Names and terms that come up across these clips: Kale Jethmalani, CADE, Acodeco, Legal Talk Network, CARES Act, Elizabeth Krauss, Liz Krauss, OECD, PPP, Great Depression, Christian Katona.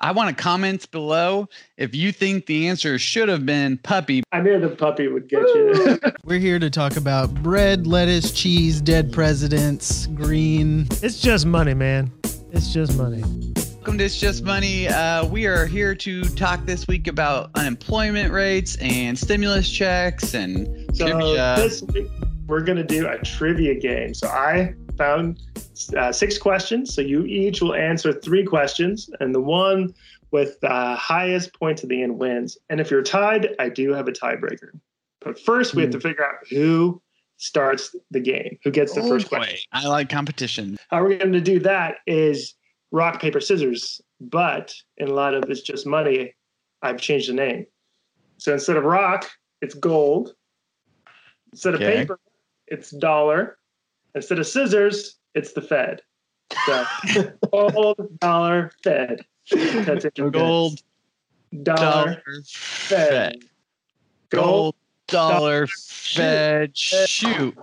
I want to comment below if you think the answer should have been puppy. I knew the puppy would get you. We're here to talk about bread, lettuce, cheese, dead presidents, green. It's just money, man. It's just money. Welcome to It's Just Money. We are here to talk this week about unemployment rates and stimulus checks and trivia. This week we're going to do a trivia game. So I found six questions, so you each will answer three questions, and the one with the highest points at the end wins. And if you're tied, I do have a tiebreaker. But first, we have to figure out who starts the game, who gets the first question. I like competition. How we're going to do that is rock, paper, scissors. But in a lot of It's Just Money, I've changed the name. So instead of rock, it's gold. Instead of paper, it's dollar. Instead of scissors, it's the Fed. So gold, dollar, Fed. That's it. Gold, dollar, Fed. Gold, dollar, Fed. Shoot.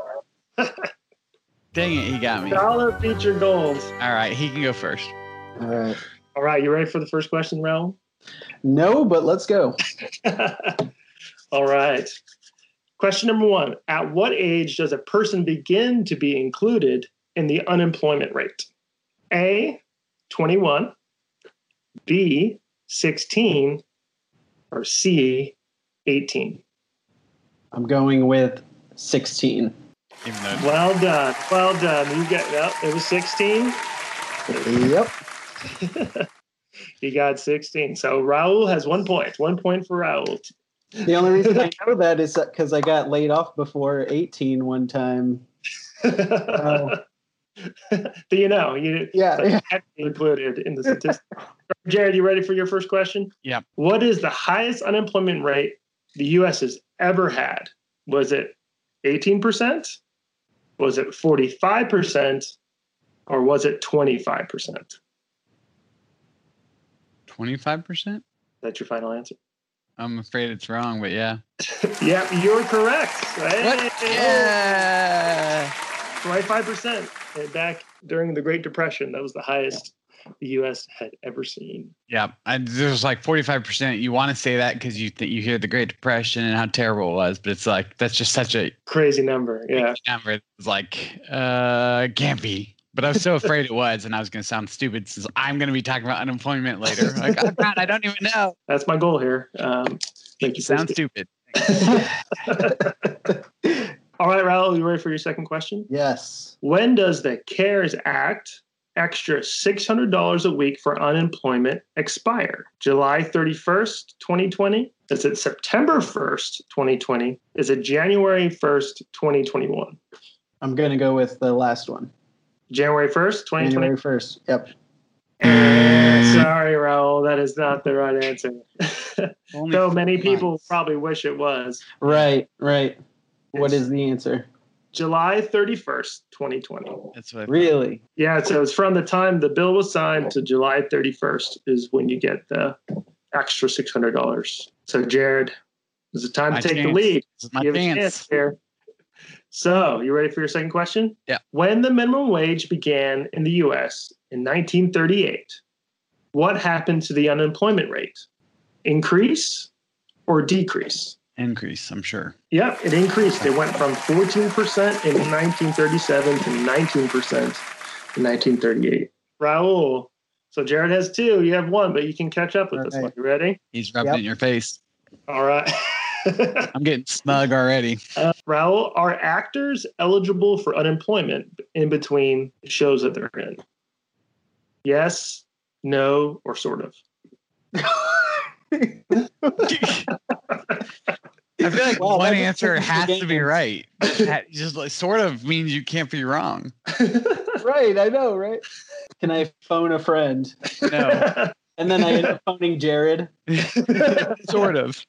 Dang it, he got me. Dollar feature gold. All right, he can go first. All right. All right, you ready for the first question, Raoul? No, but let's go. All right. Question number one. At what age does a person begin to be included in the unemployment rate? A, 21, B, 16, or C, 18? I'm going with 16. Well done. Well done. You got it was 16? Yep. You got 16. So Raul has 1 point. 1 point for Raul. The only reason I know that is because I got laid off before 18 one time. Oh. Do you know? Included in the statistics. Jared, you ready for your first question? Yeah. What is the highest unemployment rate the U.S. has ever had? Was it 18%? Was it 45%? Or was it 25%? 25%? That's your final answer? I'm afraid it's wrong, but yeah. Yep, you're correct. Hey. Yeah. 25% back during the Great Depression. That was the highest the U.S. had ever seen. Yeah, there's like 45%. You want to say that because you hear the Great Depression and how terrible it was, but it's like that's just such a crazy number. Yeah, number. It's like it can't be. But I was so afraid it was, and I was going to sound stupid since I'm going to be talking about unemployment later. Like, oh God, I don't even know. That's my goal here. Make you sound stupid. All right, Raul, you ready for your second question? Yes. When does the CARES Act extra $600 a week for unemployment expire? July 31st, 2020? Is it September 1st, 2020? Is it January 1st, 2021? I'm going to go with the last one. January 1st, 2020? January 1st, yep. Sorry, Raul, that is not the right answer. So many people probably wish it was. Right. What is the answer? July 31st, 2020. That's what I really? Thought. Yeah, so it's from the time the bill was signed to July 31st is when you get the extra $600. So, Jared, is it time to take the lead? Give a chance here. So, you ready for your second question? Yeah. When the minimum wage began in the U.S. in 1938, what happened to the unemployment rate? Increase or decrease? Increase, I'm sure. Yeah, it increased. It went from 14% in 1937 to 19% in 1938. Raul, so Jared has two. You have one, but you can catch up with this one. You ready? He's rubbing it in your face. All right. I'm getting smug already. Raul, are actors eligible for unemployment in between shows that they're in? Yes, no, or sort of? I feel like one answer has to be right. That just like sort of means you can't be wrong. Right, I know, right? Can I phone a friend? No. And then I end up phoning Jared. Sort of.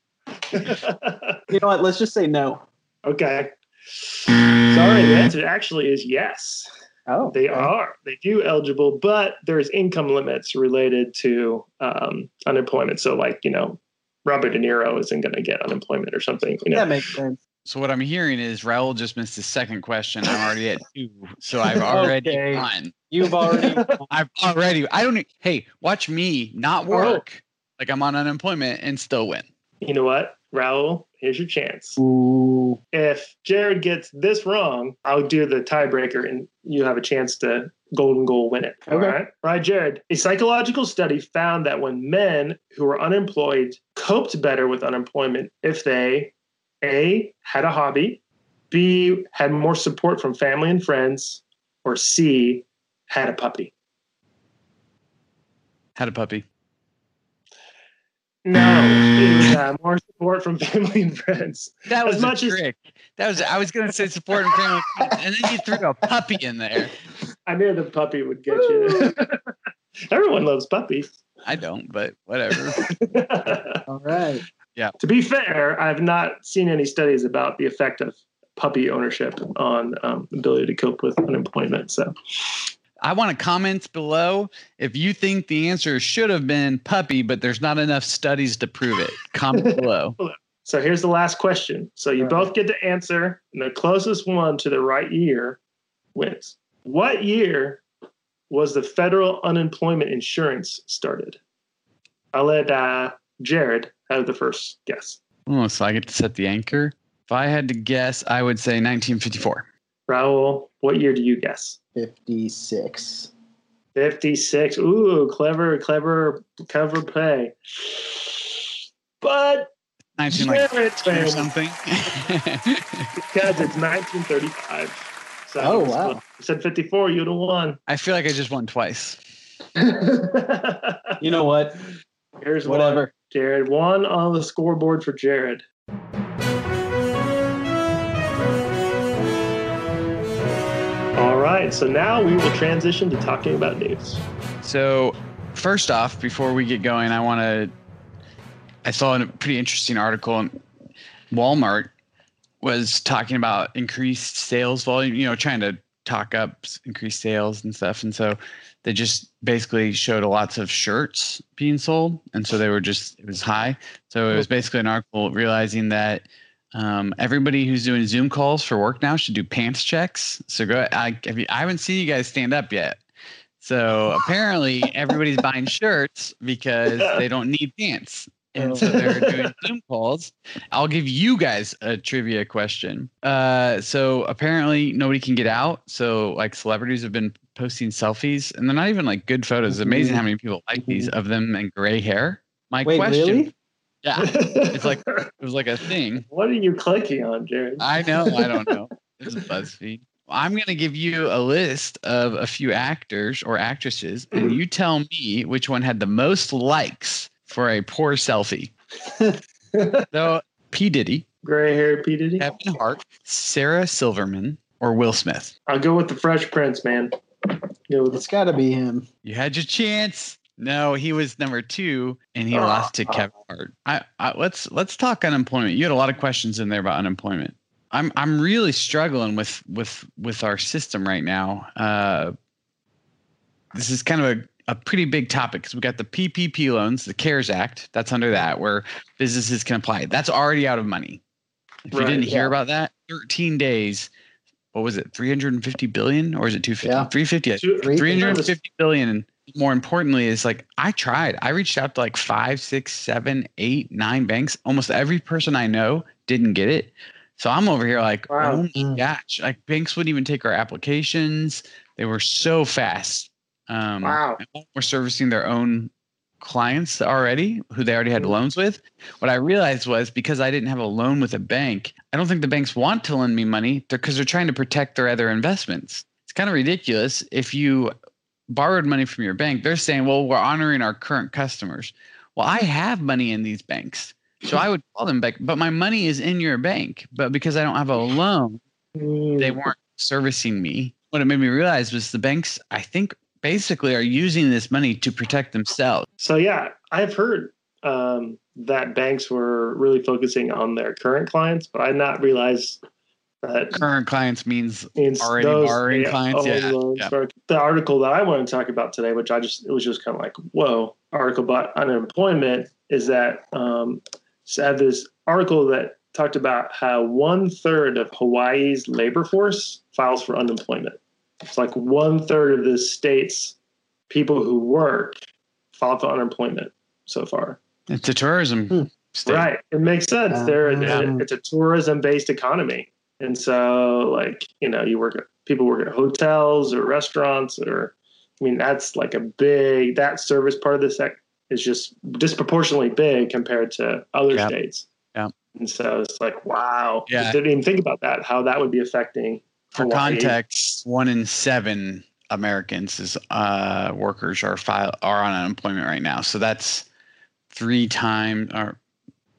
You know what? Let's just say no. Okay. Sorry, the answer actually is yes. Oh, they are. They do eligible, but there's income limits related to unemployment. So, like, Robert De Niro isn't going to get unemployment or something. That makes sense. So what I'm hearing is Raul just missed his second question. I'm already at 2, so I've already won. You've already won. I don't. Hey, watch me not work. Like I'm on unemployment and still win. You know what, Raul? Here's your chance. Ooh. If Jared gets this wrong, I'll do the tiebreaker and you have a chance to golden goal win it. Okay. All right. All right, Jared. A psychological study found that when men who were unemployed coped better with unemployment if they A, had a hobby, B, had more support from family and friends, or C, had a puppy. Had a puppy. No, more support from family and friends. That was a trick. I was going to say support and family and friends, and then you threw a puppy in there. I knew the puppy would get you. Everyone loves puppies. I don't, but whatever. All right. Yeah. To be fair, I've not seen any studies about the effect of puppy ownership on ability to cope with unemployment. So, I want to comment below if you think the answer should have been puppy, but there's not enough studies to prove it. Comment below. So here's the last question. So you both get to answer, and the closest one to the right year wins. What year was the federal unemployment insurance started? I'll let Jared have the first guess. Oh, so I get to set the anchor. If I had to guess, I would say 1954. Raul, what year do you guess? 56. 56. Ooh, clever play. But 19 or something. Because it's 1935. So wow. If you said 54, you'd have won. I feel like I just won twice. You know what? Here's whatever. One. Jared, 1 on the scoreboard for Jared. Right, so now we will transition to talking about news. So first off, before we get going, I saw a pretty interesting article, and Walmart was talking about increased sales volume, trying to talk up increased sales and stuff. And so they just basically showed lots of shirts being sold. And so it was high. So it was basically an article realizing that everybody who's doing Zoom calls for work now should do pants checks. So go. I haven't seen you guys stand up yet. So apparently everybody's buying shirts because they don't need pants, and so they're doing Zoom calls. I'll give you guys a trivia question. So apparently nobody can get out. So like celebrities have been posting selfies, and they're not even like good photos. It's amazing how many people like these of them and gray hair. Wait, question. Really? Yeah, it was like a thing. What are you clicking on, Jared? I know. I don't know. It's a BuzzFeed. I'm going to give you a list of a few actors or actresses, and you tell me which one had the most likes for a poor selfie. So P. Diddy. Gray-haired P. Diddy. Kevin Hart. Sarah Silverman or Will Smith. I'll go with the Fresh Prince, man. It's got to be him. You had your chance. No, he was number 2, and he lost to Kevin Hart. Let's talk unemployment. You had a lot of questions in there about unemployment. I'm really struggling with our system right now. This is kind of a pretty big topic because we got the PPP loans, the CARES Act. That's under that where businesses can apply. That's already out of money. If you didn't hear about that, 13 days. What was it? 350 billion or is it 250? Yeah. 350. 350 billion. More importantly is like I reached out to like 5, 6, 7, 8, 9 banks. Almost every person I know didn't get it. So I'm over here like, wow. Oh my gosh, like banks wouldn't even take our applications. They were so fast. Wow. We're servicing their own clients already who they already had loans with. What I realized was because I didn't have a loan with a bank, I don't think the banks want to lend me money because they're trying to protect their other investments. It's kind of ridiculous if you borrowed money from your bank, they're saying, well, we're honoring our current customers. Well, I have money in these banks. So I would call them back, but my money is in your bank. But because I don't have a loan, they weren't servicing me. What it made me realize was the banks, I think, basically are using this money to protect themselves. So, yeah, I've heard that banks were really focusing on their current clients, but I did not realize current clients means already borrowing clients. Yeah. The article that I want to talk about today, which it was just kind of like, whoa, article about unemployment is that I have this article that talked about how 1/3 of Hawaii's labor force files for unemployment. It's like 1/3 of the state's people who work filed for unemployment so far. It's a tourism state. Right. It makes sense. It's a tourism-based economy. And so, like, you know, people work at hotels or restaurants or, I mean, that's like a big, that service part of the sector is just disproportionately big compared to other states. Yeah. And so it's like, wow. Yeah. I didn't even think about that, how that would be affecting Hawaii. For context, 1 in 7 Americans is workers are on unemployment right now. So that's 3 times or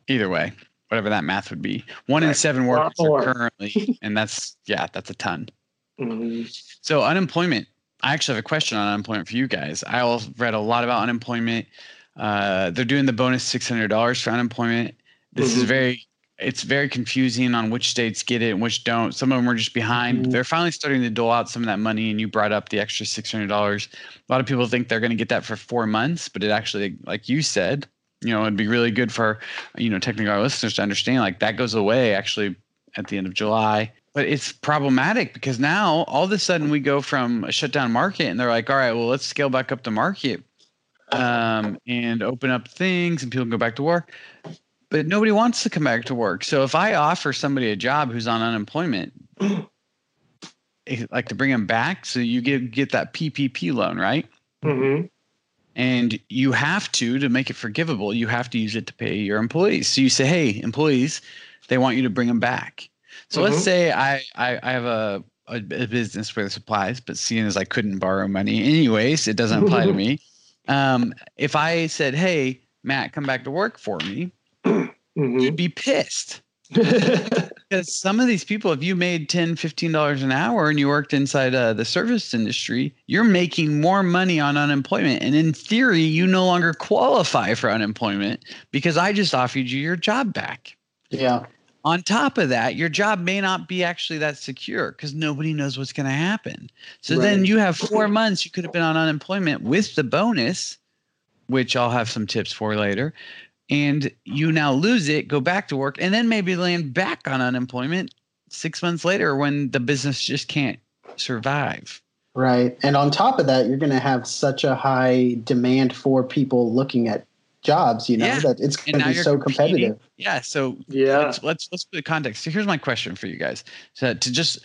either way, whatever that math would be. 1 in 7 workers are currently, and that's a ton. Mm-hmm. So unemployment, I actually have a question on unemployment for you guys. I also read a lot about unemployment. They're doing the bonus $600 for unemployment. This is very confusing on which states get it and which don't. Some of them are just behind. Mm-hmm. They're finally starting to dole out some of that money, and you brought up the extra $600. A lot of people think they're going to get that for 4 months, but it actually, like you said, you know, it'd be really good for, you know, technically our listeners to understand, like, that goes away actually at the end of July. But it's problematic because now all of a sudden we go from a shutdown market and they're like, all right, well, let's scale back up the market and open up things and people can go back to work. But nobody wants to come back to work. So if I offer somebody a job who's on unemployment, like to bring them back, so you get that PPP loan, right? Mm-hmm. And you have to make it forgivable, you have to use it to pay your employees. So you say, hey, employees, they want you to bring them back. So let's say I have a business where this applies, but seeing as I couldn't borrow money anyways, it doesn't apply to me. If I said, hey, Matt, come back to work for me, you'd be pissed. Because some of these people, if you made $10, $15 an hour and you worked inside the service industry, you're making more money on unemployment. And in theory, you no longer qualify for unemployment because I just offered you your job back. Yeah. On top of that, your job may not be actually that secure because nobody knows what's going to happen. So then you have 4 months you could have been on unemployment with the bonus, which I'll have some tips for later. And you now lose it, go back to work, and then maybe land back on unemployment 6 months later when the business just can't survive. Right. And on top of that, you're going to have such a high demand for people looking at jobs, you know, that it's going to be so competitive. Yeah. So let's put the context. So here's my question for you guys. So to just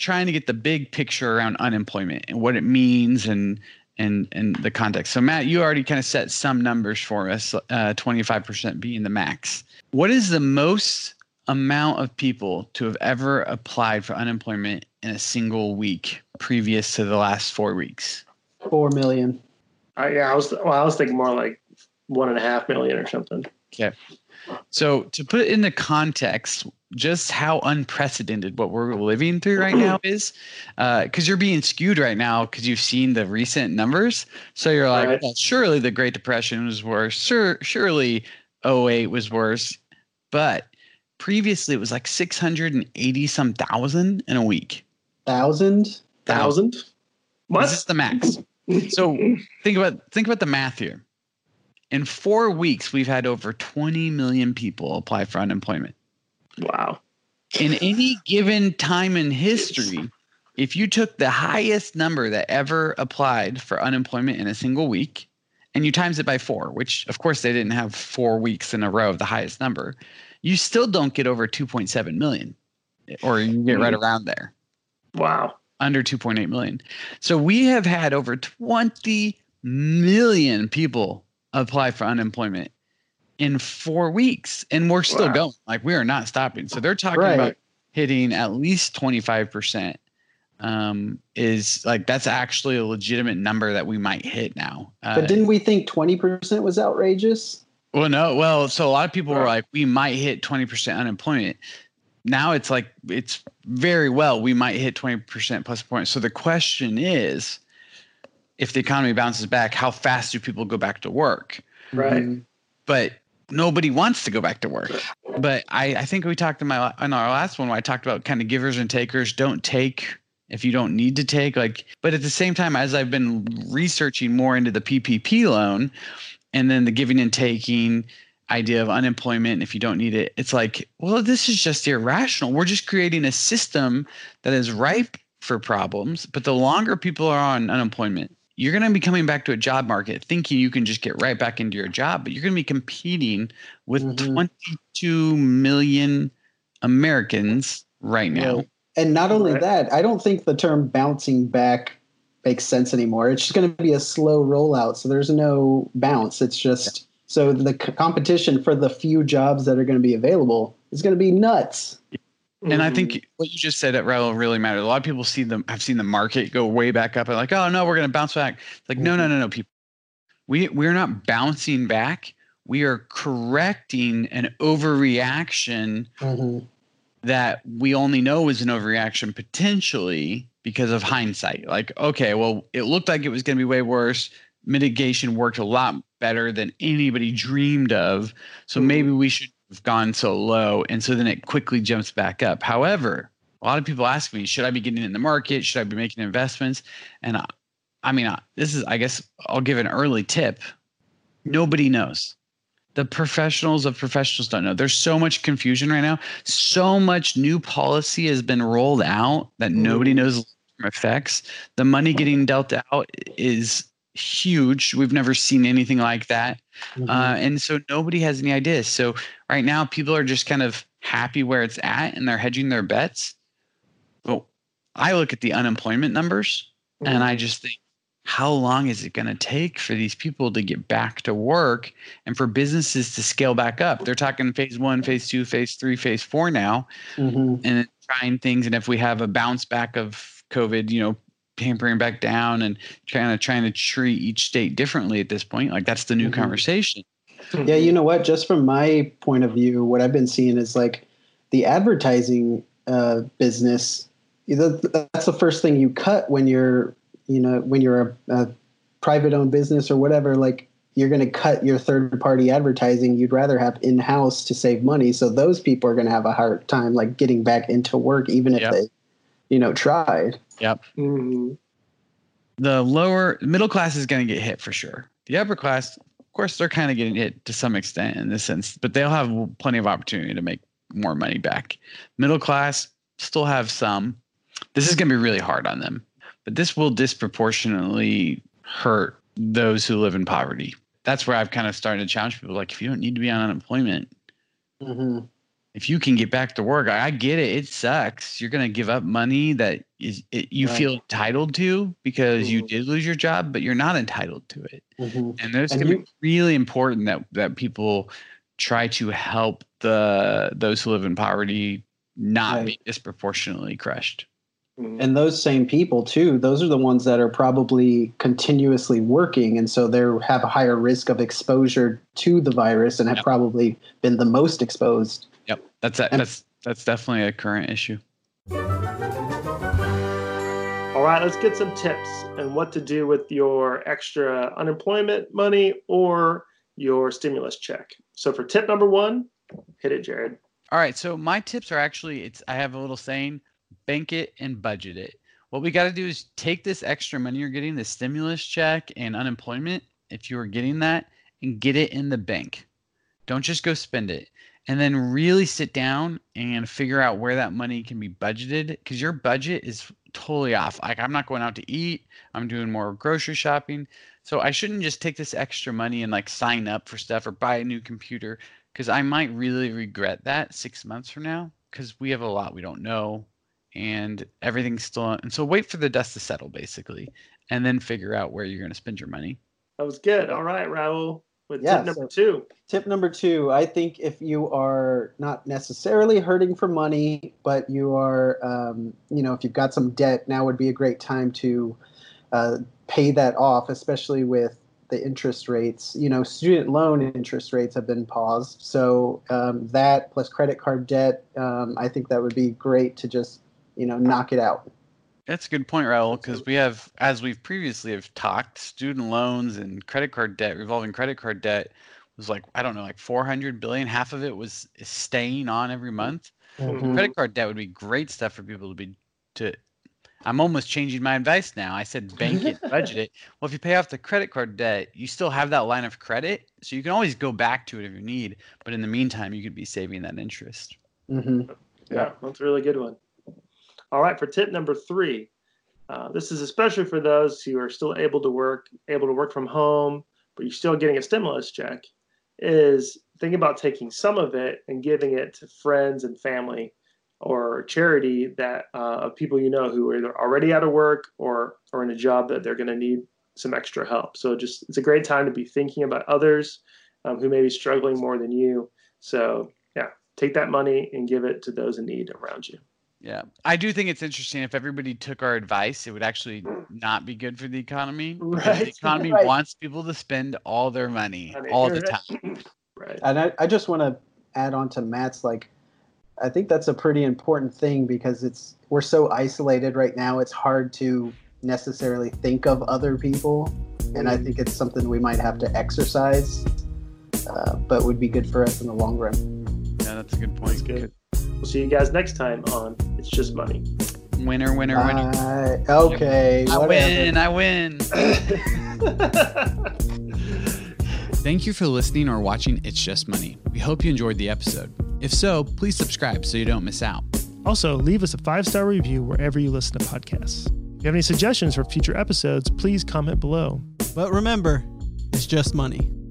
trying to get the big picture around unemployment and what it means and the context. So Matt, you already kind of set some numbers for us, 25% being the max. What is the most amount of people to have ever applied for unemployment in a single week previous to the last 4 weeks? 4 million. I was thinking more like 1.5 million or something. Okay. So to put it in the context, just how unprecedented what we're living through right now is, because you're being skewed right now because you've seen the recent numbers. So you're like, well, surely the Great Depression was worse. Surely 2008 was worse. But previously it was like 680 some thousand in a week. Thousand? What? This is the max. So think about the math here. In 4 weeks, we've had over 20 million people apply for unemployment. Wow. In any given time in history, if you took the highest number that ever applied for unemployment in a single week and you times it by 4, which of course they didn't have 4 weeks in a row of the highest number, you still don't get over 2.7 million or you get right around there. Wow. Under 2.8 million. So we have had over 20 million people apply for unemployment in 4 weeks, and we're still going. Like, we are not stopping. So they're talking about hitting at least 25%. Is like, that's actually a legitimate number that we might hit now. But didn't we think 20% was outrageous? Well, no. Well, so a lot of people were like, we might hit 20% unemployment. Now it's like, it's very well, we might hit 20% plus points. So the question is, if the economy bounces back, how fast do people go back to work? Right. But nobody wants to go back to work. But I think we talked in our last one where I talked about kind of givers and takers. Don't take if you don't need to take. Like, but at the same time, as I've been researching more into the PPP loan and then the giving and taking idea of unemployment if you don't need it. It's like, well, this is just irrational. We're just creating a system that is ripe for problems. But the longer people are on unemployment, you're going to be coming back to a job market thinking you can just get right back into your job, but you're going to be competing with 22 million Americans right now. Right. And not only that, I don't think the term bouncing back makes sense anymore. It's just going to be a slow rollout. So there's no bounce. It's just so the competition for the few jobs that are going to be available is going to be nuts. And I think what you just said at Raul really mattered. A lot of people see them. I've seen the market go way back up and like, oh no, we're going to bounce back. It's like, no, people. We're not bouncing back. We are correcting an overreaction that we only know is an overreaction potentially because of hindsight. Like, okay, well, it looked like it was going to be way worse. Mitigation worked a lot better than anybody dreamed of. So maybe we should have gone so low. And so then it quickly jumps back up. However, a lot of people ask me, should I be getting in the market? Should I be making investments? And I guess I'll give an early tip. Nobody knows. The professionals of professionals don't know. There's so much confusion right now. So much new policy has been rolled out that nobody knows effects. The money getting dealt out is huge. We've never seen anything like that. And so nobody has any ideas. So right now people are just kind of happy where it's at and they're hedging their bets. But I look at the unemployment numbers and I just think, how long is it going to take for these people to get back to work and for businesses to scale back up? They're talking phase 1, phase 2, phase 3, phase 4 now, and trying things. And if we have a bounce back of COVID, tampering back down and trying to treat each state differently at this point, like that's the new conversation. Yeah. You know what, just from my point of view, what I've been seeing is like the advertising business. That's the first thing you cut when you're, when you're a private owned business or whatever, like you're going to cut your third party advertising. You'd rather have in-house to save money. So those people are going to have a hard time like getting back into work, even if they, tried. Yep. The lower middle class is going to get hit for sure. The upper class, of course, they're kind of getting hit to some extent in this sense, but they'll have plenty of opportunity to make more money back. Middle class still have some. This is going to be really hard on them. But this will disproportionately hurt those who live in poverty. That's where I've kind of started to challenge people. Like, if you don't need to be on unemployment, if you can get back to work, I get it. It sucks. You're going to give up money that you feel entitled to because you did lose your job, but you're not entitled to it. And it's going to be really important that people try to help those who live in poverty not be disproportionately crushed. And those same people too, those are the ones that are probably continuously working. And so they have a higher risk of exposure to the virus and have probably been the most exposed. Yep. That's definitely a current issue. All right, let's get some tips on what to do with your extra unemployment money or your stimulus check. So for tip number 1, hit it, Jared. All right. So my tips are actually, I have a little saying. Bank it and budget it. What we got to do is take this extra money you're getting, the stimulus check and unemployment, if you are getting that, and get it in the bank. Don't just go spend it. And then really sit down and figure out where that money can be budgeted, because your budget is totally off. Like, I'm not going out to eat. I'm doing more grocery shopping. So I shouldn't just take this extra money and like sign up for stuff or buy a new computer, because I might really regret that 6 months from now, because we have a lot we don't know. And everything's still on. And so wait for the dust to settle, basically, and then figure out where you're going to spend your money. That was good. All right, Raul, with tip number 2. Tip number 2, I think if you are not necessarily hurting for money, but you are, if you've got some debt, now would be a great time to pay that off, especially with the interest rates. Student loan interest rates have been paused. So that plus credit card debt, I think that would be great to just knock it out. That's a good point, Raul, because we have, as we've previously have talked, student loans and credit card debt, revolving credit card debt was like, I don't know, like $400 billion. Half of it was staying on every month. Credit card debt would be great stuff for people to I'm almost changing my advice now. I said bank it, budget it. Well, if you pay off the credit card debt, you still have that line of credit, so you can always go back to it if you need. But in the meantime, you could be saving that interest. Mm-hmm. Yeah, that's a really good one. All right, for tip number 3, this is especially for those who are still able to work from home, but you're still getting a stimulus check, is think about taking some of it and giving it to friends and family or charity that of people you know who are either already out of work or in a job that they're going to need some extra help. So just it's a great time to be thinking about others who may be struggling more than you. So yeah, take that money and give it to those in need around you. Yeah, I do think it's interesting. If everybody took our advice, it would actually not be good for the economy. Right. The economy right. wants people to spend all their money all the time. Right. And I just want to add on to Matt's, like, I think that's a pretty important thing because we're so isolated right now. It's hard to necessarily think of other people. And I think it's something we might have to exercise, but would be good for us in the long run. Yeah, that's a good point. That's good. We'll see you guys next time on It's Just Money. Winner. Okay. I win. Thank you for listening or watching It's Just Money. We hope you enjoyed the episode. If so, please subscribe so you don't miss out. Also, leave us a 5-star review wherever you listen to podcasts. If you have any suggestions for future episodes, please comment below. But remember, it's just money.